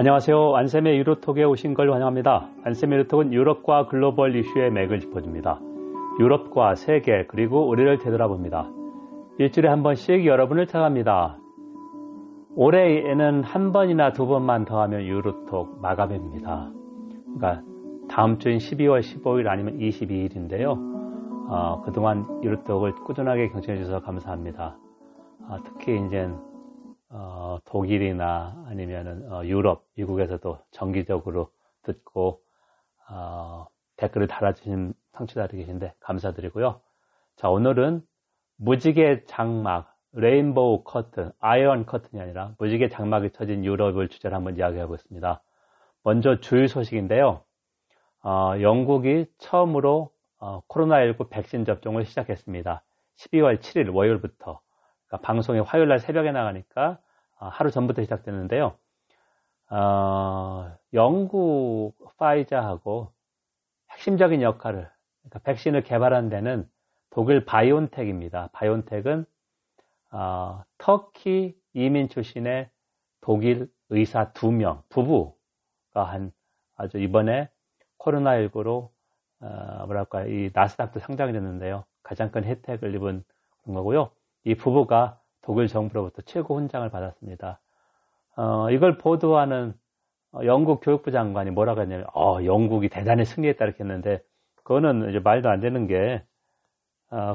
안녕하세요. 안쌤의 유로톡에 오신 걸 환영합니다. 안쌤의 유로톡은 유럽과 글로벌 이슈의 맥을 짚어줍니다. 유럽과 세계 그리고 우리를 되돌아봅니다. 일주일에 한 번씩 여러분을 찾아갑니다. 올해에는 한 번이나 두 번만 더 하면 유로톡 마감입니다. 그러니까 다음 주인 12월 15일 아니면 22일인데요. 그동안 유로톡을 꾸준하게 경청해 주셔서 감사합니다. 특히 이제 독일이나 아니면은 유럽, 미국에서도 정기적으로 듣고 댓글을 달아주신 청취자들이 계신데 감사드리고요. 자, 오늘은 무지개 장막, 레인보우 커튼, 아이언 커튼이 아니라 무지개 장막이 쳐진 유럽을 주제로 한번 이야기하고 있습니다. 먼저 주요 소식인데요. 영국이 처음으로 코로나19 백신 접종을 시작했습니다. 12월 7일 월요일부터. 그러니까 방송이 화요일 날 새벽에 나가니까 하루 전부터 시작되는데요. 영국 파이자하고 핵심적인 역할을, 그러니까 백신을 개발한 데는 독일 바이온텍입니다. 바이온텍은 터키 이민 출신의 독일 의사 2명, 부부가 한 아주 이번에 코로나19로 이 나스닥도 상장이 됐는데요. 가장 큰 혜택을 입은 그런 거고요. 이 부부가 독일 정부로부터 최고 훈장을 받았습니다. 이걸 보도하는 영국 교육부 장관이 뭐라고 했냐면, 영국이 대단히 승리했다 이렇게 했는데, 그거는 이제 말도 안 되는 게,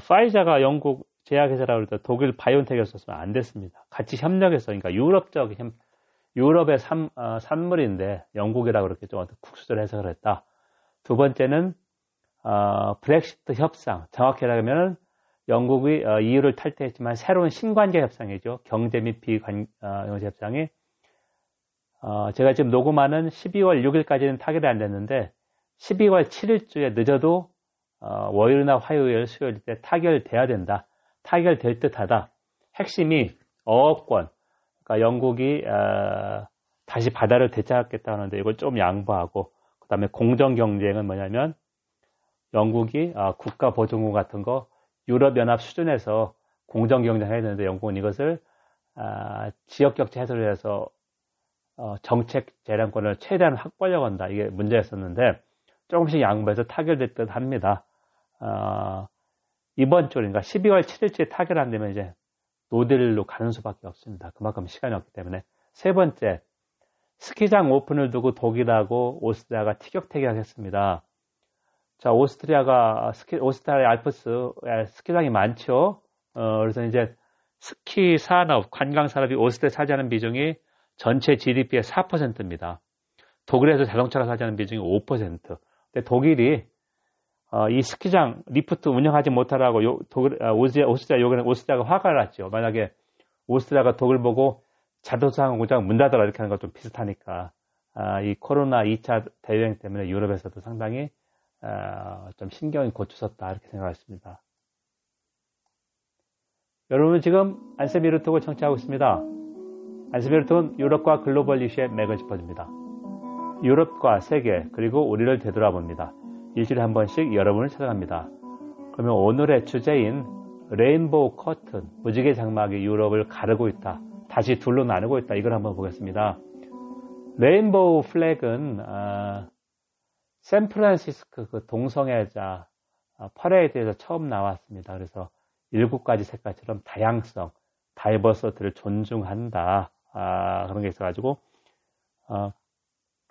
파이자가 영국 제약회사라고 할 때 독일 바이온텍을 썼으면 안 됐습니다. 같이 협력해서, 그러니까 유럽의 산물인데 영국이라고 그렇게 좀 국수적으로 해석을 했다. 두 번째는, 브렉시트 협상. 정확히 말하면, 영국이 EU를 탈퇴했지만 새로운 신관계 협상이죠. 경제 및 비관제 협상이 제가 지금 녹음하는 12월 6일까지는 타결이 안 됐는데 12월 7일쯤에 늦어도 월요일이나 화요일, 수요일 때 타결돼야 된다. 타결될 듯하다. 핵심이 어업권. 그러니까 영국이 다시 바다를 되찾겠다 하는데 이걸 좀 양보하고 그다음에 공정 경쟁은 뭐냐면 영국이 국가 보증금 같은 거 유럽연합 수준에서 공정경쟁을 해야 되는데 영국은 이것을 지역격차 해소를 해서 정책 재량권을 최대한 확보하려고 한다. 이게 문제였었는데 조금씩 양보해서 타결될 듯 합니다. 이번 주, 그러니까 12월 7일째 타결 안 되면 이제 노딜로 가는 수밖에 없습니다. 그만큼 시간이 없기 때문에. 세 번째, 스키장 오픈을 두고 독일하고 오스트리아가 티격태격했습니다. 자, 오스트리아의 알프스 스키장이 많죠. 그래서 이제 스키 산업, 관광 산업이 오스트리아 차지하는 비중이 전체 GDP의 4%입니다. 독일에서 자동차가 차지하는 비중이 5%. 근데 독일이 이 스키장 리프트 운영하지 못하라고 오스트리아가 화가 났죠. 만약에 오스트리아가 독일 보고 자동차 공장 문 닫아라 이렇게 하는 것 좀 비슷하니까 이 코로나 2차 대유행 때문에 유럽에서도 상당히 좀 신경이 고추섰다 이렇게 생각했습니다. 여러분은 지금 안쌤의 유로톡을 청취하고 있습니다. 안쌤의 유로톡은 유럽과 글로벌 이슈의 맥을 짚어줍니다. 유럽과 세계 그리고 우리를 되돌아 봅니다. 일주일에 한 번씩 여러분을 찾아갑니다. 그러면 오늘의 주제인 레인보우 커튼, 무지개 장막이 유럽을 가르고 있다, 다시 둘로 나누고 있다, 이걸 한번 보겠습니다. 레인보우 플래그는 샌프란시스코 그 동성애자 퍼레이드에서 처음 나왔습니다. 그래서 7가지 색깔처럼 다양성, 다이버서티를 존중한다. 그런 게 있어가지고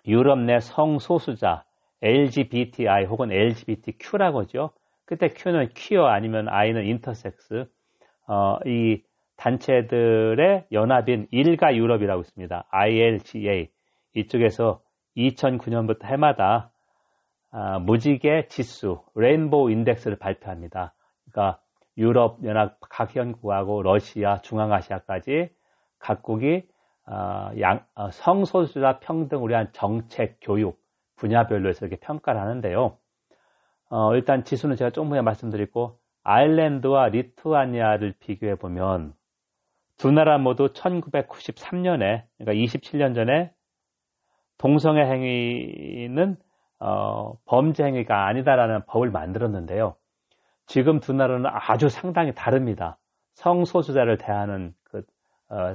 유럽 내 성소수자 LGBTI 혹은 LGBTQ라고 하죠. 그때 Q는 퀴어 아니면 I는 인터섹스. 이 단체들의 연합인 ILGA-Europe이라고 있습니다. ILGA. 이쪽에서 2009년부터 해마다 무지개 지수, 레인보우 인덱스를 발표합니다. 그러니까 유럽 연합 각 회원국하고 러시아, 중앙아시아까지 각국이 성소수자 평등을 위한 정책, 교육 분야별로 해서 이렇게 평가를 하는데요. 일단 지수는 제가 조금 전에 말씀드렸고 아일랜드와 리투아니아를 비교해 보면 두 나라 모두 1993년에, 그러니까 27년 전에 동성애 행위는 범죄 행위가 아니다라는 법을 만들었는데요. 지금 두 나라는 아주 상당히 다릅니다. 성소수자를 대하는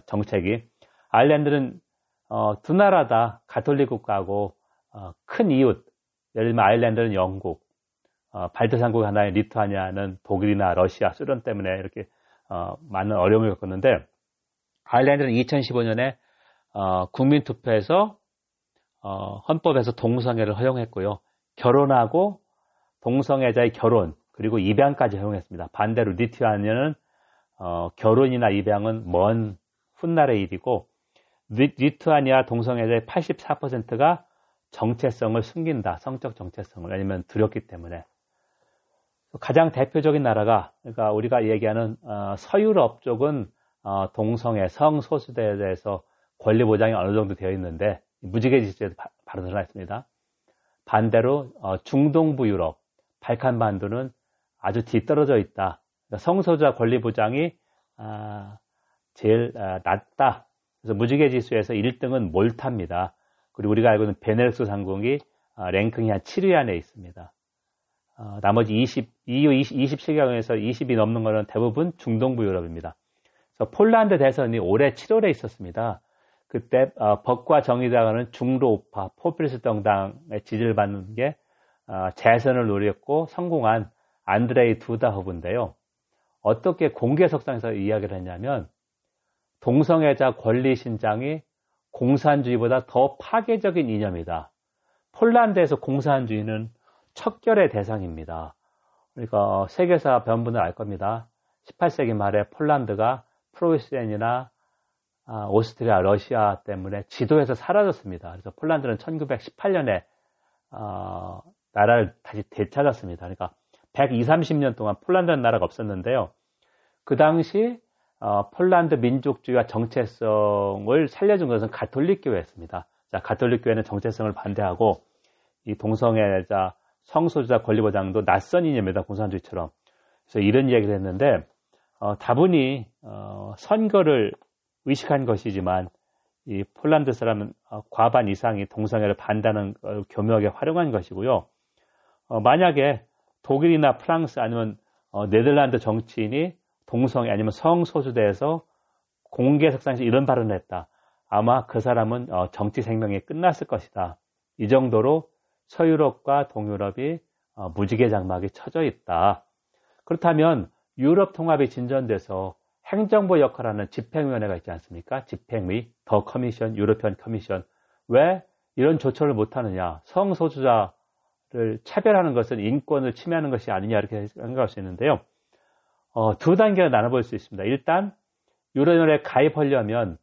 정책이. 아일랜드는 두 나라 다 가톨릭 국가하고 큰 이웃, 예를 들면 아일랜드는 영국, 발트 3국 하나인 리투아니아는 독일이나 러시아, 스웨덴 때문에 이렇게 많은 어려움을 겪었는데, 아일랜드는 2015년에 국민투표에서 헌법에서 동성애를 허용했고요. 결혼하고 동성애자의 결혼 그리고 입양까지 허용했습니다. 반대로 리투아니아는 결혼이나 입양은 먼 훗날의 일이고, 리투아니아 동성애자의 84%가 정체성을 숨긴다. 성적 정체성을. 왜냐면 두렵기 때문에. 가장 대표적인 나라가, 그러니까 우리가 얘기하는 서유럽 쪽은 동성애, 성소수자에 대해서 권리 보장이 어느 정도 되어 있는데 무지개 지수에도 바로 드러나 있습니다. 반대로 중동부 유럽, 발칸반도는 아주 뒤떨어져 있다. 그러니까 성소수자 권리 보장이 제일 낮다. 그래서 무지개 지수에서 1등은 몰타입니다. 그리고 우리가 알고 있는 베네룩스 3국이 랭킹이 한 7위 안에 있습니다. 나머지 EU 27개국에서 20이 넘는 것은 대부분 중동부 유럽입니다. 그래서 폴란드 대선이 올해 7월에 있었습니다. 그때 법과 정의당은 중도 우파 포퓰리스트 정당의 지지를 받는 게 재선을 노렸고 성공한 안드레이 두다 후보인데요. 어떻게 공개석상에서 이야기를 했냐면, 동성애자 권리 신장이 공산주의보다 더 파괴적인 이념이다. 폴란드에서 공산주의는 척결의 대상입니다. 그러니까 세계사 변분을 알 겁니다. 18세기 말에 폴란드가 프로이센이나 오스트리아, 러시아 때문에 지도에서 사라졌습니다. 그래서 폴란드는 1918년에 나라를 다시 되찾았습니다. 그러니까 120~30년 동안 폴란드라는 나라가 없었는데요. 그 당시 폴란드 민족주의와 정체성을 살려준 것은 가톨릭 교회였습니다. 자, 가톨릭 교회는 정체성을 반대하고 이 동성애자, 성소수자 권리 보장도 낯선 이념이다, 공산주의처럼. 그래서 이런 이야기를 했는데, 다분히 선거를 의식한 것이지만 이 폴란드 사람은 과반 이상이 동성애를 반대하는 걸 교묘하게 활용한 것이고요. 만약에 독일이나 프랑스 아니면 네덜란드 정치인이 동성애 아니면 성소수자에서 공개석상에서 이런 발언을 했다. 아마 그 사람은 정치 생명이 끝났을 것이다. 이 정도로 서유럽과 동유럽이 무지개 장막이 쳐져 있다. 그렇다면 유럽 통합이 진전돼서 행정부 역할하는 집행위원회가 있지 않습니까? 집행위, 더 커미션, 유로피언 커미션. 왜 이런 조처를 못하느냐? 성소수자를 차별하는 것은 인권을 침해하는 것이 아니냐, 이렇게 생각할 수 있는데요. 두 단계로 나눠볼 수 있습니다. 일단 유럽연합에 가입하려면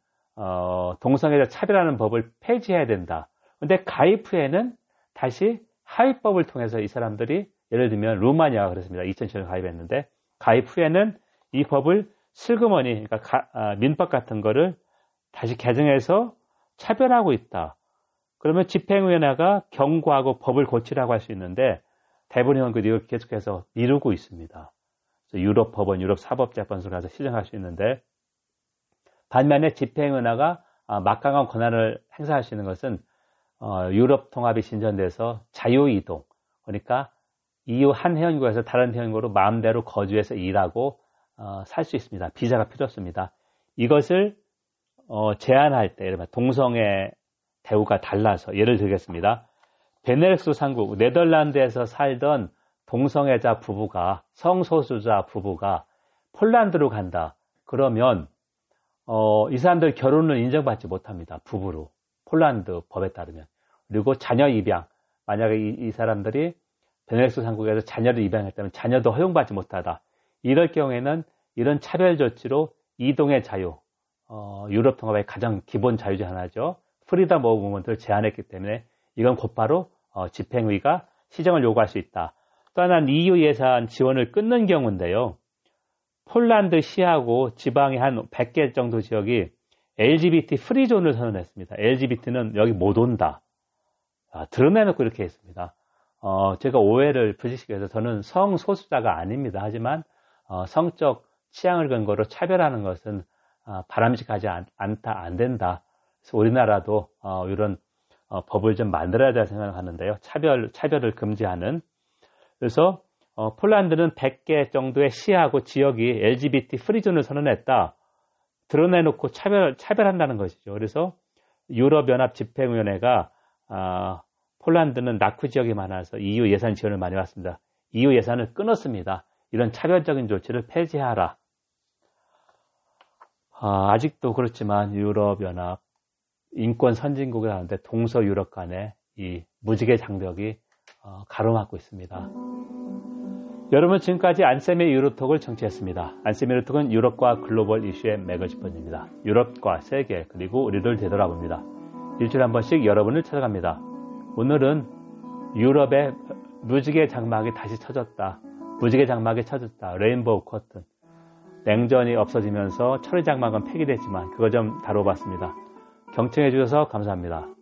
동성애자 차별하는 법을 폐지해야 된다. 그런데 가입 후에는 다시 하위법을 통해서 이 사람들이, 예를 들면 루마니아가 그랬습니다. 2007년에 가입했는데 가입 후에는 이 법을 슬그머니, 그러니까 민법 같은 거를 다시 개정해서 차별하고 있다. 그러면 집행위원회가 경고하고 법을 고치라고 할 수 있는데 대부분의 원국이 이걸 계속해서 미루고 있습니다. 유럽 법원, 유럽 사법재판소를 가서 시정할 수 있는데, 반면에 집행위원회가 막강한 권한을 행사할 수 있는 것은 유럽 통합이 진전돼서 자유이동, 그러니까 EU 한 회원국에서 다른 회원국으로 마음대로 거주해서 일하고 살 수 있습니다. 비자가 필요 없습니다. 이것을 제한할 때, 예를 들면 동성애 대우가 달라서, 예를 들겠습니다. 베네룩스 3국, 네덜란드에서 살던 동성애자 부부가, 성소수자 부부가 폴란드로 간다. 그러면 이 사람들 결혼을 인정받지 못합니다. 부부로. 폴란드 법에 따르면. 그리고 자녀 입양. 만약에 이 사람들이 베네룩스 3국에서 자녀를 입양했다면 자녀도 허용받지 못하다. 이럴 경우에는 이런 차별 조치로 이동의 자유, 유럽 통합의 가장 기본 자유 중 하나죠. 프리덤 오브 무브먼트를 제한했기 때문에 이건 곧바로 집행위가 시정을 요구할 수 있다. 또 하나는 EU 예산 지원을 끊는 경우인데요. 폴란드 시하고 지방의 한 100개 정도 지역이 LGBT 프리존을 선언했습니다. LGBT는 여기 못 온다. 드러내놓고 이렇게 했습니다. 제가 오해를 부지시기 위해서, 저는 성소수자가 아닙니다. 하지만 성적 취향을 근거로 차별하는 것은 바람직하지 않다, 안 된다. 그래서 우리나라도 이런 법을 좀 만들어야 된다 생각하는데요. 차별을 금지하는. 그래서 폴란드는 100개 정도의 시하고 지역이 LGBT 프리존을 선언했다. 드러내놓고 차별한다는 것이죠. 그래서 유럽연합 집행위원회가 폴란드는 낙후 지역이 많아서 EU 예산 지원을 많이 받습니다. EU 예산을 끊었습니다. 이런 차별적인 조치를 폐지하라. 아직도 그렇지만 유럽연합 인권 선진국이라는데 동서유럽 간의 이 무지개 장벽이 가로막고 있습니다. 여러분, 지금까지 안쌤의 유로톡을 청취했습니다. 안쌤의 유로톡은 유럽과 글로벌 이슈의 맥을 짚어줍니다. 유럽과 세계 그리고 우리를 되돌아봅니다. 일주일에 한 번씩 여러분을 찾아갑니다. 오늘은 유럽의 무지개 장막이 다시 쳐졌다. 무지개 장막이 쳐졌다. 레인보우 커튼. 냉전이 없어지면서 철의 장막은 폐기됐지만 그거 좀 다뤄봤습니다. 경청해 주셔서 감사합니다.